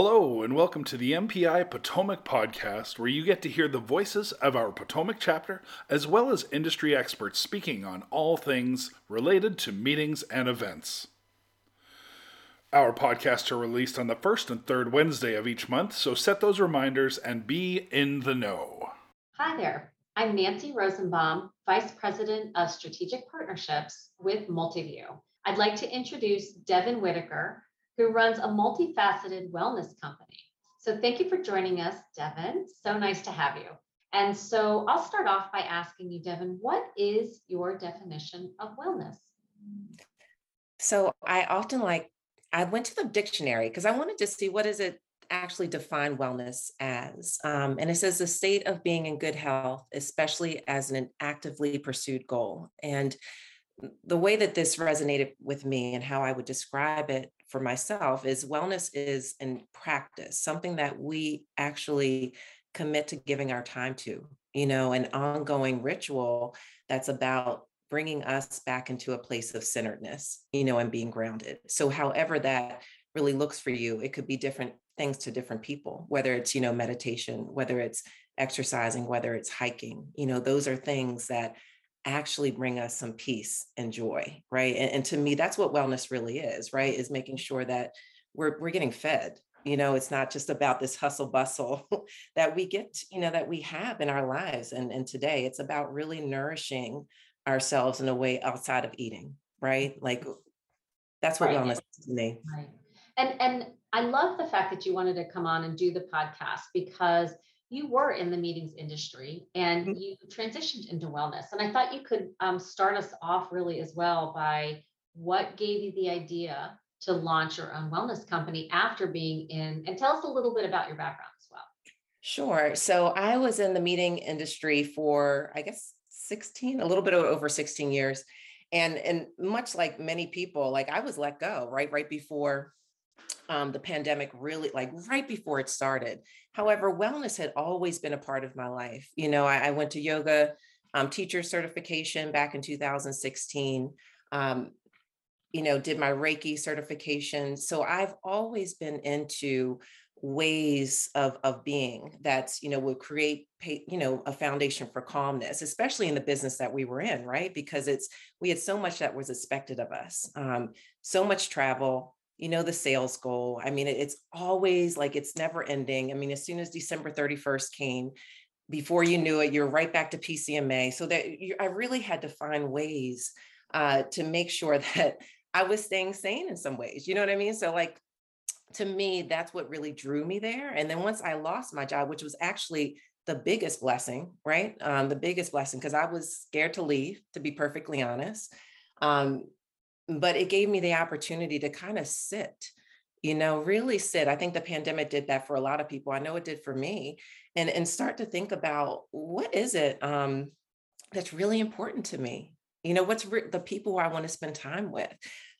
Hello, and welcome to the MPI Potomac podcast, where you get to hear the voices of our Potomac chapter, as well as industry experts speaking on all things related to meetings and events. Our podcasts are released on the first and third Wednesday of each month, so set those reminders and be in the know. Hi there, I'm Nancy Rosenbaum, Vice President of Strategic Partnerships with Multiview. I'd like to introduce Devin Whitaker, who runs a multifaceted wellness company. So thank you for joining us, Devin. So nice to have you. And so I'll start off by asking you, Devin, what is your definition of wellness? So I went to the dictionary because I wanted to see what does it actually define wellness as. And it says the state of being in good health, especially as an actively pursued goal. And the way that this resonated with me and how I would describe it for myself is wellness is in practice, something that we actually commit to giving our time to, an ongoing ritual that's about bringing us back into a place of centeredness, and being grounded. So however that really looks for you, it could be different things to different people, whether it's, meditation, whether it's exercising, whether it's hiking, those are things that actually bring us some peace and joy, right? And to me, that's what wellness really is, right? Is making sure that we're getting fed. It's not just about this hustle bustle that we get, that we have in our lives. And today it's about really nourishing ourselves in a way outside of eating, right? Like that's what wellness is to me. Right. And I love the fact that you wanted to come on and do the podcast because you were in the meetings industry and you transitioned into wellness. And I thought you could start us off really as well by what gave you the idea to launch your own wellness company after being in, and tell us a little bit about your background as well. Sure. So I was in the meeting industry for, I guess, a little bit over 16 years. And much like many people, like I was let go right before the pandemic, really right before it started. However, wellness had always been a part of my life. I went to yoga teacher certification back in 2016, did my Reiki certification. So I've always been into ways of being that's, would create, a foundation for calmness, especially in the business that we were in, right? Because we had so much that was expected of us, so much travel, the sales goal. I mean, it's always like, it's never ending. I mean, as soon as December 31st came, before you knew it, you're right back to PCMA. So I really had to find ways to make sure that I was staying sane in some ways. You know what I mean? So like, to me, that's what really drew me there. And then once I lost my job, which was actually the biggest blessing, right? The biggest blessing, because I was scared to leave, to be perfectly honest. But it gave me the opportunity to kind of sit, really sit. I think the pandemic did that for a lot of people. I know it did for me, and start to think about what is it that's really important to me? What's the people I want to spend time with?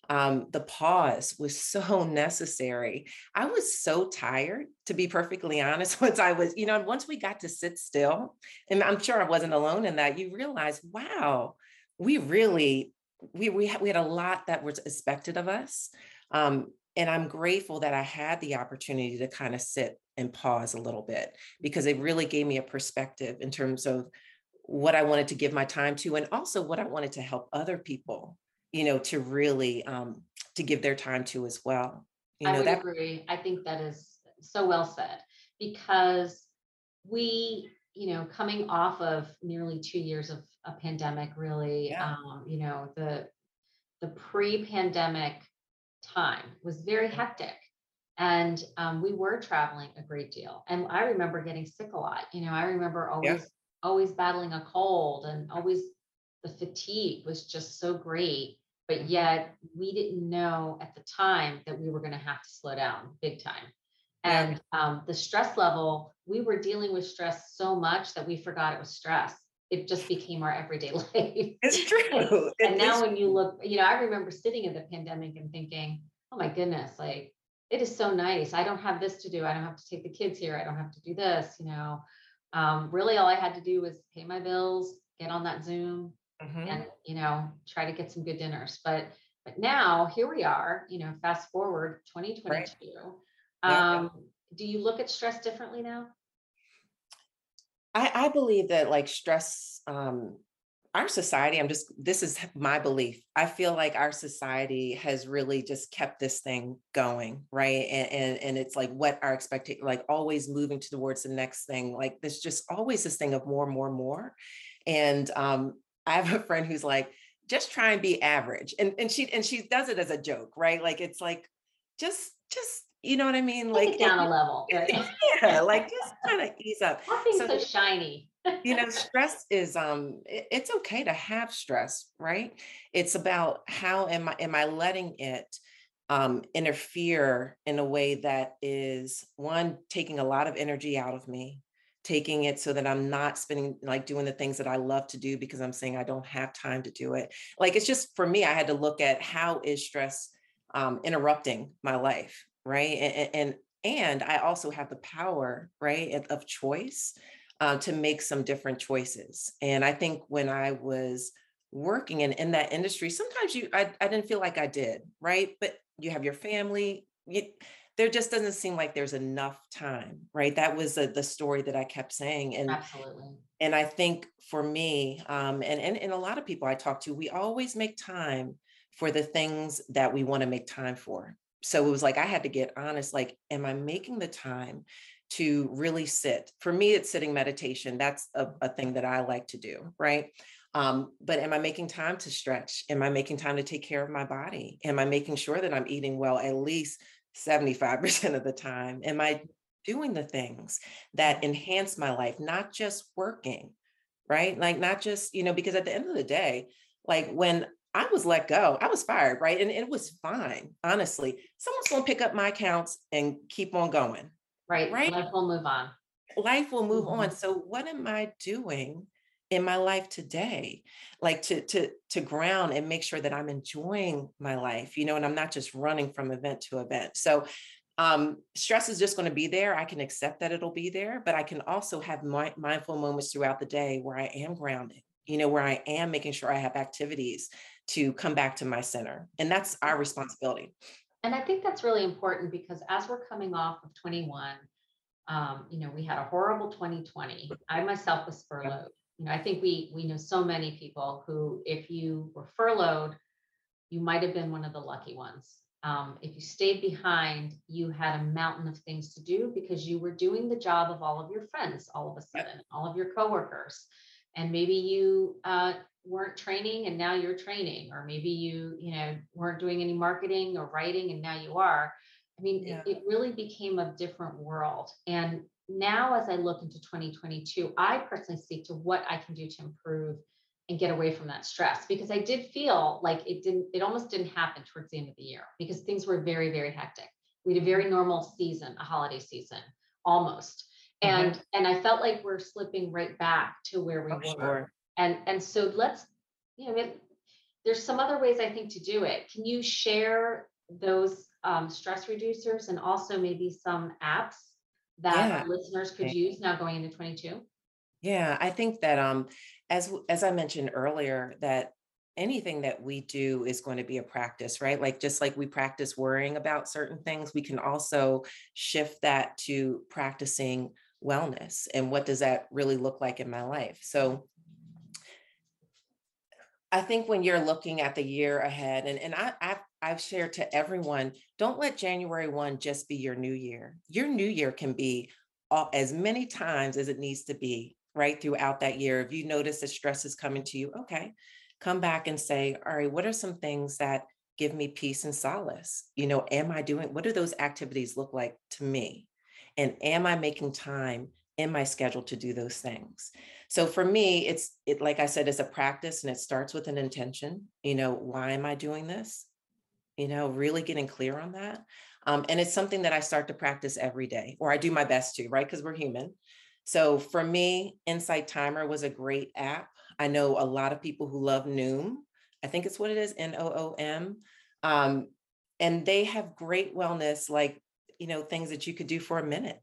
The pause was so necessary. I was so tired, to be perfectly honest, once we got to sit still, and I'm sure I wasn't alone in that, you realize, wow, we had a lot that was expected of us. And I'm grateful that I had the opportunity to kind of sit and pause a little bit, because it really gave me a perspective in terms of what I wanted to give my time to, and also what I wanted to help other people, to really, to give their time to as well. I agree. I think that is so well said, because we, coming off of nearly 2 years of a pandemic, really, yeah. The pre-pandemic time was very hectic, and we were traveling a great deal. And I remember getting sick a lot. I remember always battling a cold, and always the fatigue was just so great. But yet we didn't know at the time that we were going to have to slow down big time. And the stress level, we were dealing with stress so much that we forgot it was stress. It just became our everyday life. It's true. And now when you look, I remember sitting in the pandemic and thinking, oh my goodness, like it is so nice. I don't have this to do. I don't have to take the kids here. I don't have to do this, really all I had to do was pay my bills, get on that Zoom and, try to get some good dinners. But now here we are, fast forward 2022. Right. Do you look at stress differently now? I believe that like stress, our society, this is my belief. I feel like our society has really just kept this thing going. Right. And it's like what our expectation, like always moving towards the next thing. Like there's just always this thing of more. And, I have a friend who's like, just try and be average. And she does it as a joke, right? Like, it's like, just, you know what I mean? Like it down a level. Right? Yeah. Like just kind of ease up. Nothing's so shiny. You know, stress is, it's okay to have stress, right? It's about how am I letting it, interfere in a way that is one, taking a lot of energy out of me, taking it so that I'm not spending, like doing the things that I love to do because I'm saying I don't have time to do it. Like, it's just, for me, I had to look at how is stress, interrupting my life. Right. And I also have the power, right, of choice to make some different choices. And I think when I was working in that industry, sometimes I didn't feel like I did. Right. But you have your family. There just doesn't seem like there's enough time. Right. That was the story that I kept saying. And absolutely. And I think for me and a lot of people I talk to, we always make time for the things that we want to make time for. So it was like, I had to get honest, like, am I making the time to really sit? For me, it's sitting meditation. That's a thing that I like to do, right? But am I making time to stretch? Am I making time to take care of my body? Am I making sure that I'm eating well at least 75% of the time? Am I doing the things that enhance my life, not just working, right? Like not just, because at the end of the day, like when I was let go. I was fired, right? And it was fine, honestly. Someone's going to pick up my accounts and keep on going. Right? Life will move on. Mm-hmm. So what am I doing in my life today? Like to ground and make sure that I'm enjoying my life, and I'm not just running from event to event. So stress is just going to be there. I can accept that it'll be there, but I can also have my mindful moments throughout the day where I am grounded, where I am making sure I have activities to come back to my center. And that's our responsibility. And I think that's really important because as we're coming off of 21, we had a horrible 2020. I myself was furloughed. I think we know so many people who, if you were furloughed, you might've been one of the lucky ones. If you stayed behind, you had a mountain of things to do because you were doing the job of all of your friends, all of a sudden, all of your coworkers. And maybe you weren't training and now you're training, or maybe you weren't doing any marketing or writing and now you are. It really became a different world. And now as I look into 2022, I personally see to what I can do to improve and get away from that stress, because I did feel like it almost didn't happen towards the end of the year because things were very, very hectic. We had a very normal season, a holiday season, almost. And mm-hmm. and I felt like we're slipping right back to where we were. Sure. And so let's, there's some other ways I think to do it. Can you share those stress reducers and also maybe some apps that listeners could use now going into 22? Yeah, I think that as I mentioned earlier, that anything that we do is going to be a practice, right? Like, just like we practice worrying about certain things, we can also shift that to practicing wellness. And what does that really look like in my life? So I think when you're looking at the year ahead, and I've shared to everyone, don't let January 1 just be your new year. Your new year can be as many times as it needs to be, right? Throughout that year. If you notice that stress is coming to you, okay, come back and say, all right, what are some things that give me peace and solace? Am I doing, what do those activities look like to me? And am I making time in my schedule to do those things? So for me, it's like I said, it's a practice and it starts with an intention. Why am I doing this? Really getting clear on that. And it's something that I start to practice every day, or I do my best to, right? Because we're human. So for me, Insight Timer was a great app. I know a lot of people who love Noom. I think it's what it is, Noom. And they have great wellness, like, things that you could do for a minute,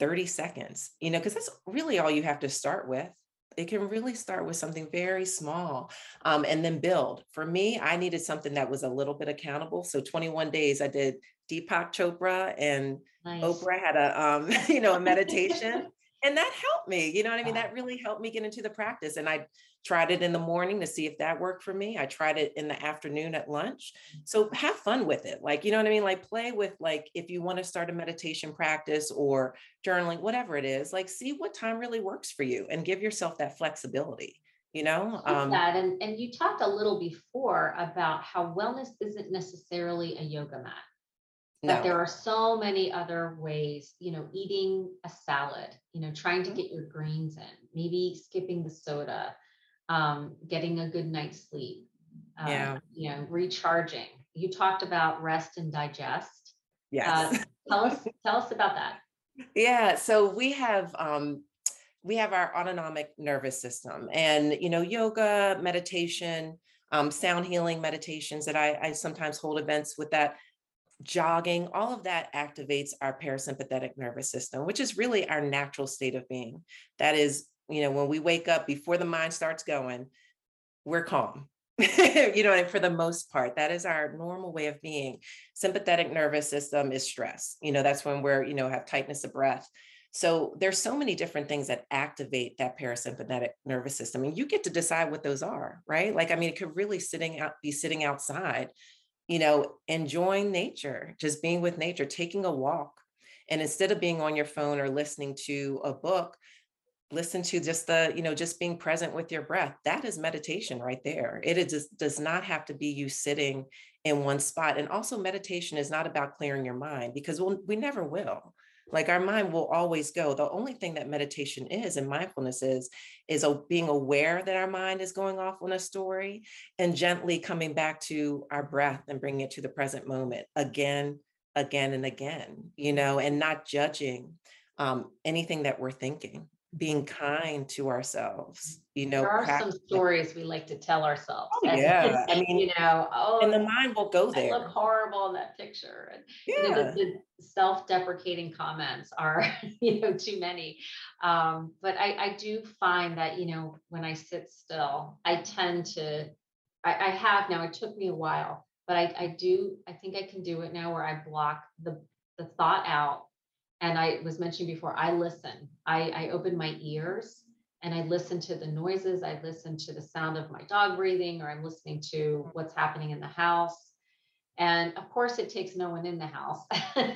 30 seconds, because that's really all you have to start with. It can really start with something very small and then build. For me, I needed something that was a little bit accountable. So 21 days, I did Deepak Chopra and nice. Oprah had a meditation and that helped me. You know what I mean? Wow. That really helped me get into the practice. And I tried it in the morning to see if that worked for me. I tried it in the afternoon at lunch. So have fun with it. Like, you know what I mean? Like play with, like, if you want to start a meditation practice or journaling, whatever it is, like see what time really works for you and give yourself that flexibility, you know? That. And you talked a little before about how wellness isn't necessarily a yoga mat. That there are so many other ways, you know, eating a salad, you know, trying to get your greens in, maybe skipping the soda, getting a good night's sleep, you know, recharging. You talked about rest and digest. Yes. Tell us about that. Yeah. So we have our autonomic nervous system and, you know, yoga, meditation, sound healing meditations that I sometimes hold events with that. Jogging, all of that activates our parasympathetic nervous system, which is really our natural state of being. That is, you know, when we wake up before the mind starts going, we're calm, you know, and for the most part, that is our normal way of being. Sympathetic nervous system is stress. You know, that's when we're, you know, have tightness of breath. So there's so many different things that activate that parasympathetic nervous system. And you get to decide what those are, right? Like, I mean, it could really be sitting outside, you know, enjoying nature, just being with nature, taking a walk. And instead of being on your phone or listening to a book, listen to just the, you know, just being present with your breath. That is meditation right there. It just does not have to be you sitting in one spot. And also meditation is not about clearing your mind because we never will. Like our mind will always go. The only thing that meditation is and mindfulness is being aware that our mind is going off on a story and gently coming back to our breath and bringing it to the present moment again and again, you know, and not judging anything that we're thinking, being kind to ourselves, you know. There are some stories we like to tell ourselves. Oh, yeah. I mean, you know, and the mind will go there. I look horrible in that picture. And, yeah. You know, the self-deprecating comments are, you know, too many. But I do find that, you know, when I sit still, I tend to, I have now, it took me a while, but I think I can do it now where I block the thought out. And I was mentioning before, I listen. I open my ears and I listen to the noises. I listen to the sound of my dog breathing, or I'm listening to what's happening in the house. And of course, it takes no one in the house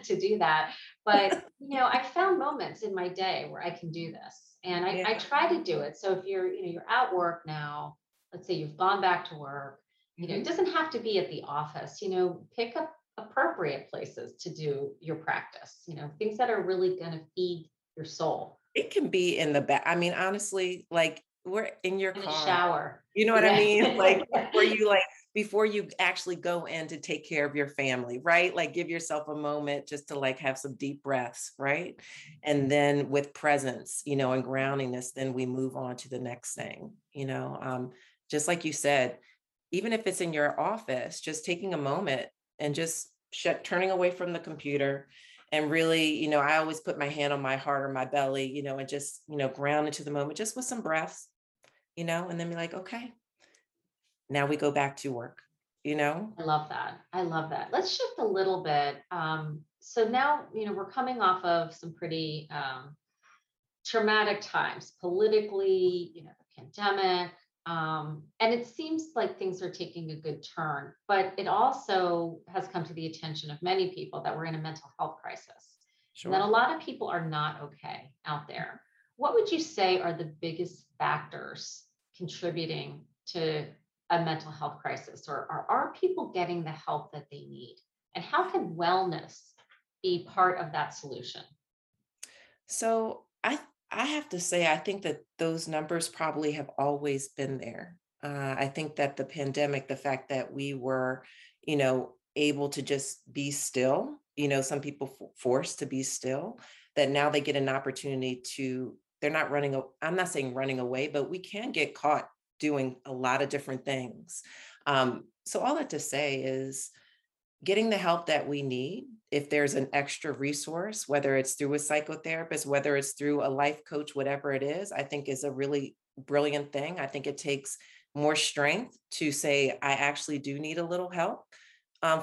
to do that. But, you know, I found moments in my day where I can do this and I try to do it. So if you're at work now, let's say you've gone back to work, you know, it doesn't have to be at the office, you know, pick up appropriate places to do your practice, you know, things that are really going to feed your soul. It can be in the back. I mean, honestly, like we're in your car, shower, you know what I mean? Like before you actually go in to take care of your family, right? Like give yourself a moment just to like have some deep breaths, right? And then with presence, you know, and groundingness, then we move on to the next thing, you know, just like you said, even if it's in your office, just taking a moment and just turning away from the computer and really, you know, I always put my hand on my heart or my belly, you know, and just, you know, ground into the moment, just with some breaths, you know, and then be like, okay, now we go back to work, you know? I love that. Let's shift a little bit. So now, you know, we're coming off of some pretty traumatic times politically, you know, the pandemic. And it seems like things are taking a good turn, but it also has come to the attention of many people that we're in a mental health crisis. Sure. And that a lot of people are not okay out there. What would you say are the biggest factors contributing to a mental health crisis, or are people getting the help that they need? And how can wellness be part of that solution? So I have to say, I think that those numbers probably have always been there. I think that the pandemic, the fact that we were, you know, able to just be still, you know, some people forced to be still, that now they get an opportunity to, they're not running, I'm not saying running away, but we can get caught doing a lot of different things. So all that to say is getting the help that we need. If there's an extra resource, whether it's through a psychotherapist, whether it's through a life coach, whatever it is, I think is a really brilliant thing. I think it takes more strength to say, I actually do need a little help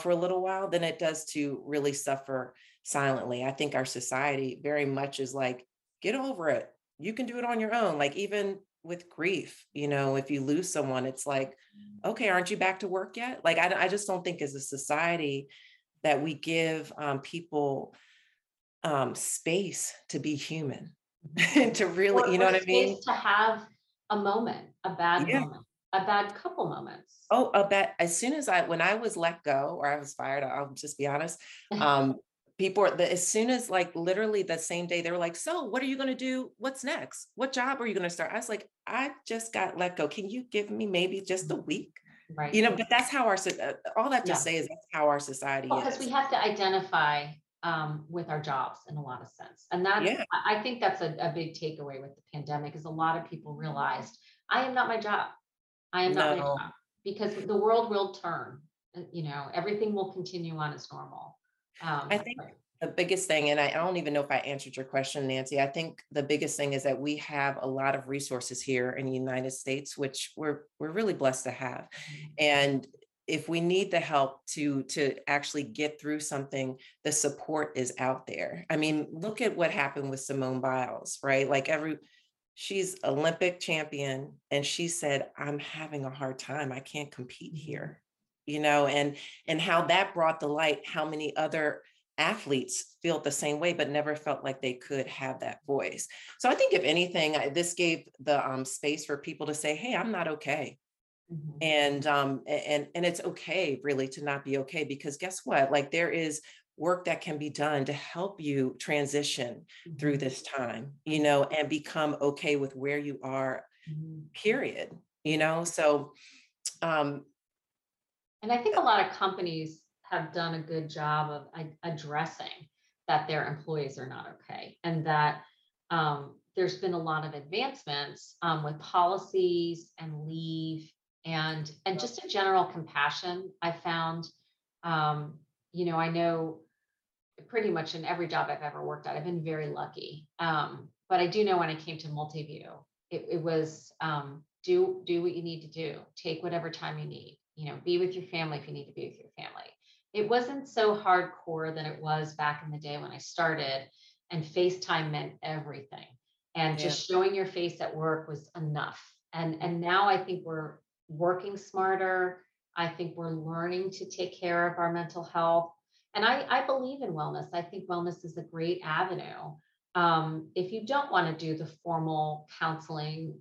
for a little while than it does to really suffer silently. I think our society very much is like, get over it. You can do it on your own. Like even with grief, you know, if you lose someone, it's like, okay, aren't you back to work yet? Like, I just don't think as a society that we give people space to be human and to really, you know what I mean? To have a moment, a bad moment, a bad couple moments. Oh, a bad, as soon as when I was let go or I was fired, I'll just be honest. People, as soon as like literally the same day, they were like, so what are you going to do? What's next? What job are you going to start? I was like, I just got let go. Can you give me maybe just a week? Right. You know, but that's how our, all I have to say is that's how our society is. Because we have to identify with our jobs in a lot of sense. And that's, I think that's a big takeaway with the pandemic is a lot of people realized I am not my job. I am not my job because the world will turn, you know, everything will continue on as normal. I think the biggest thing, and I don't even know if I answered your question, Nancy, I think the biggest thing is that we have a lot of resources here in the United States, which we're really blessed to have. And if we need the help to actually get through something, the support is out there. I mean, look at what happened with Simone Biles, right? Like she's Olympic champion. And she said, I'm having a hard time. I can't compete here. You know, and how that brought to light how many other athletes feel the same way, but never felt like they could have that voice. So I think if anything, this gave the space for people to say, hey, I'm not okay. Mm-hmm. And it's okay really to not be okay, because guess what? Like there is work that can be done to help you transition mm-hmm. through this time, you know, and become okay with where you are, mm-hmm. period, you know? So, and I think a lot of companies have done a good job of addressing that their employees are not okay, and that there's been a lot of advancements with policies and leave and just a general compassion. I found, you know, I know pretty much in every job I've ever worked at, I've been very lucky. But I do know when I came to Multiview, it was do what you need to do, take whatever time you need. You know, be with your family if you need to be with your family. It wasn't so hardcore than it was back in the day when I started, and FaceTime meant everything. And just showing your face at work was enough. And now I think we're working smarter. I think we're learning to take care of our mental health. And I believe in wellness. I think wellness is a great avenue. If you don't want to do the formal counseling,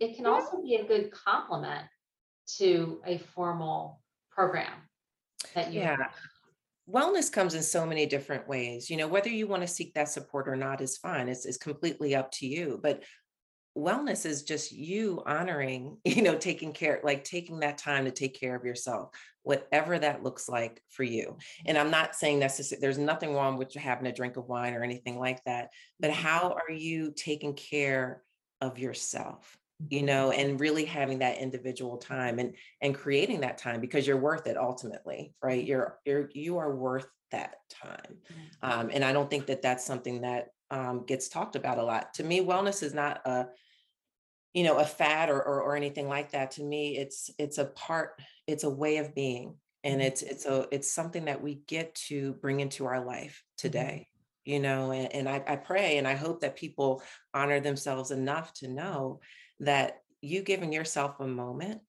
it can also be a good complement to a formal program that you have. Wellness comes in so many different ways. You know, whether you want to seek that support or not is fine. It's completely up to you. But wellness is just you honoring, you know, taking care, like taking that time to take care of yourself, whatever that looks like for you. And I'm not saying necessarily there's nothing wrong with having a drink of wine or anything like that, but how are you taking care of yourself? You know, and really having that individual time and creating that time, because you're worth it ultimately, right? You are worth that time. And I don't think that that's something that gets talked about a lot. To me, wellness is not a fad or anything like that. To me, it's a way of being, and it's something that we get to bring into our life today, you know, and I pray, and I hope that people honor themselves enough to know that you giving yourself a moment,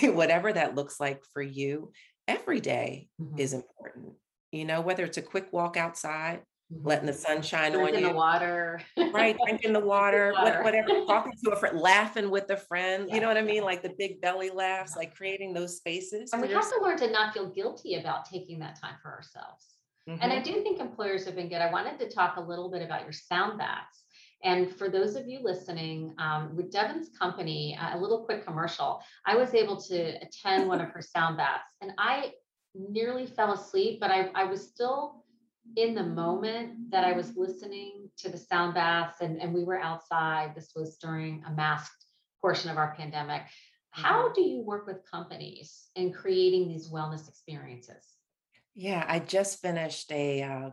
whatever that looks like for you, every day is important. You know, whether it's a quick walk outside, letting the sun shine on you, drinking the water, right? Drinking the water, whatever, talking to a friend, laughing with a friend. You know what I mean? Like the big belly laughs, like creating those spaces. And we have to learn to not feel guilty about taking that time for ourselves. Mm-hmm. And I do think employers have been good. I wanted to talk a little bit about your sound baths. And for those of you listening, with Devin's company, a little quick commercial, I was able to attend one of her sound baths, and I nearly fell asleep, but I was still in the moment that I was listening to the sound baths, and we were outside. This was during a masked portion of our pandemic. How do you work with companies in creating these wellness experiences? Yeah, I just finished a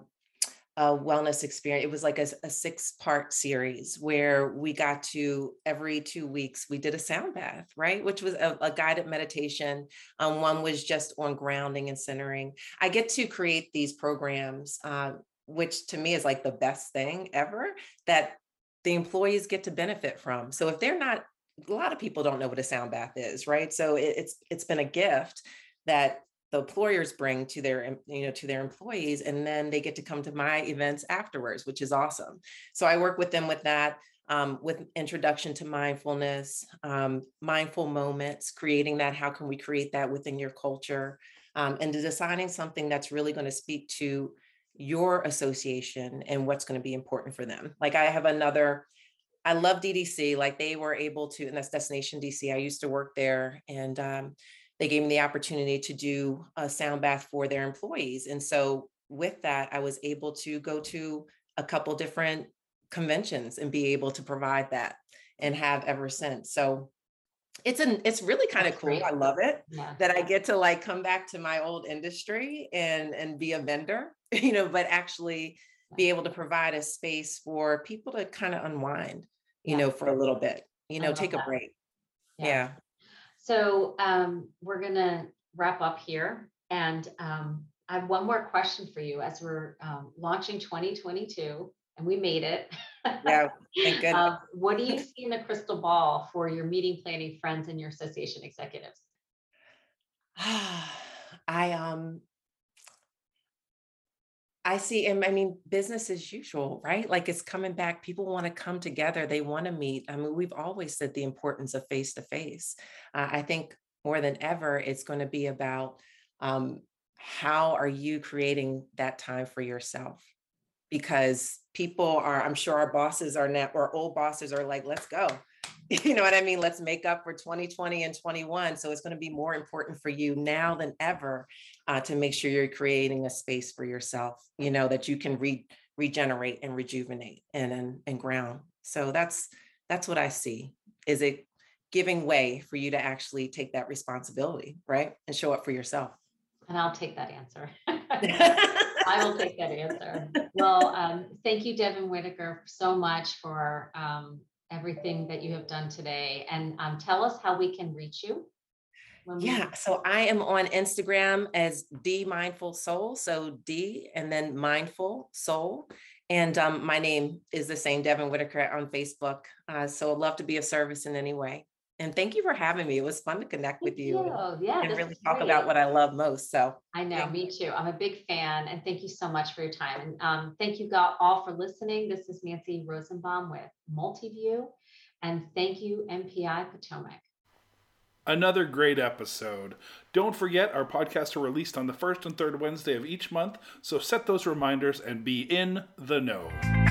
wellness experience. It was like a 6-part series where we got to every 2 weeks, we did a sound bath, right? Which was a guided meditation. One was just on grounding and centering. I get to create these programs, which to me is like the best thing ever that the employees get to benefit from. So if they're not, a lot of people don't know what a sound bath is, right? So it's been a gift that the employers bring to their, to their employees, and then they get to come to my events afterwards, which is awesome. So I work with them with that, with introduction to mindfulness, mindful moments, creating that. How can we create that within your culture? And designing something that's really going to speak to your association and what's going to be important for them. Like I have another, I love DDC, like they were able to, and that's Destination DC. I used to work there, and they gave me the opportunity to do a sound bath for their employees. And so with that, I was able to go to a couple different conventions and be able to provide that, and have ever since. So it's really kind of cool. Great. I love it, yeah, that I get to like come back to my old industry and be a vendor, but actually be able to provide a space for people to kind of unwind, for a little bit, take a break. Yeah. So we're going to wrap up here, and I have one more question for you as we're launching 2022, and we made it. Yeah, thank goodness. What do you see in the crystal ball for your meeting planning friends and your association executives? I see, and I mean, business as usual, right? Like it's coming back. People want to come together. They want to meet. I mean, we've always said the importance of face-to-face. I think more than ever, it's going to be about how are you creating that time for yourself? Because people are, I'm sure our bosses are now, or old bosses are like, let's go. You know what I mean? Let's make up for 2020 and 21. So it's going to be more important for you now than ever to make sure you're creating a space for yourself, that you can regenerate and rejuvenate and ground. So that's what I see. Is it giving way for you to actually take that responsibility, right? And show up for yourself. And I'll take that answer. I will take that answer. Well, thank you, Devin Whitaker, so much for everything that you have done today, and tell us how we can reach you. So I am on Instagram as D Mindful Soul, so D and then Mindful Soul, and my name is the same, Devin Whitaker, on Facebook. So I'd love to be of service in any way. And thank you for having me. It was fun to connect with you. And really talk about what I love most. So I know, me too. I'm a big fan, and thank you so much for your time. And thank you all for listening. This is Nancy Rosenbaum with Multiview, and thank you, MPI Potomac. Another great episode. Don't forget, our podcasts are released on the first and third Wednesday of each month, so set those reminders and be in the know.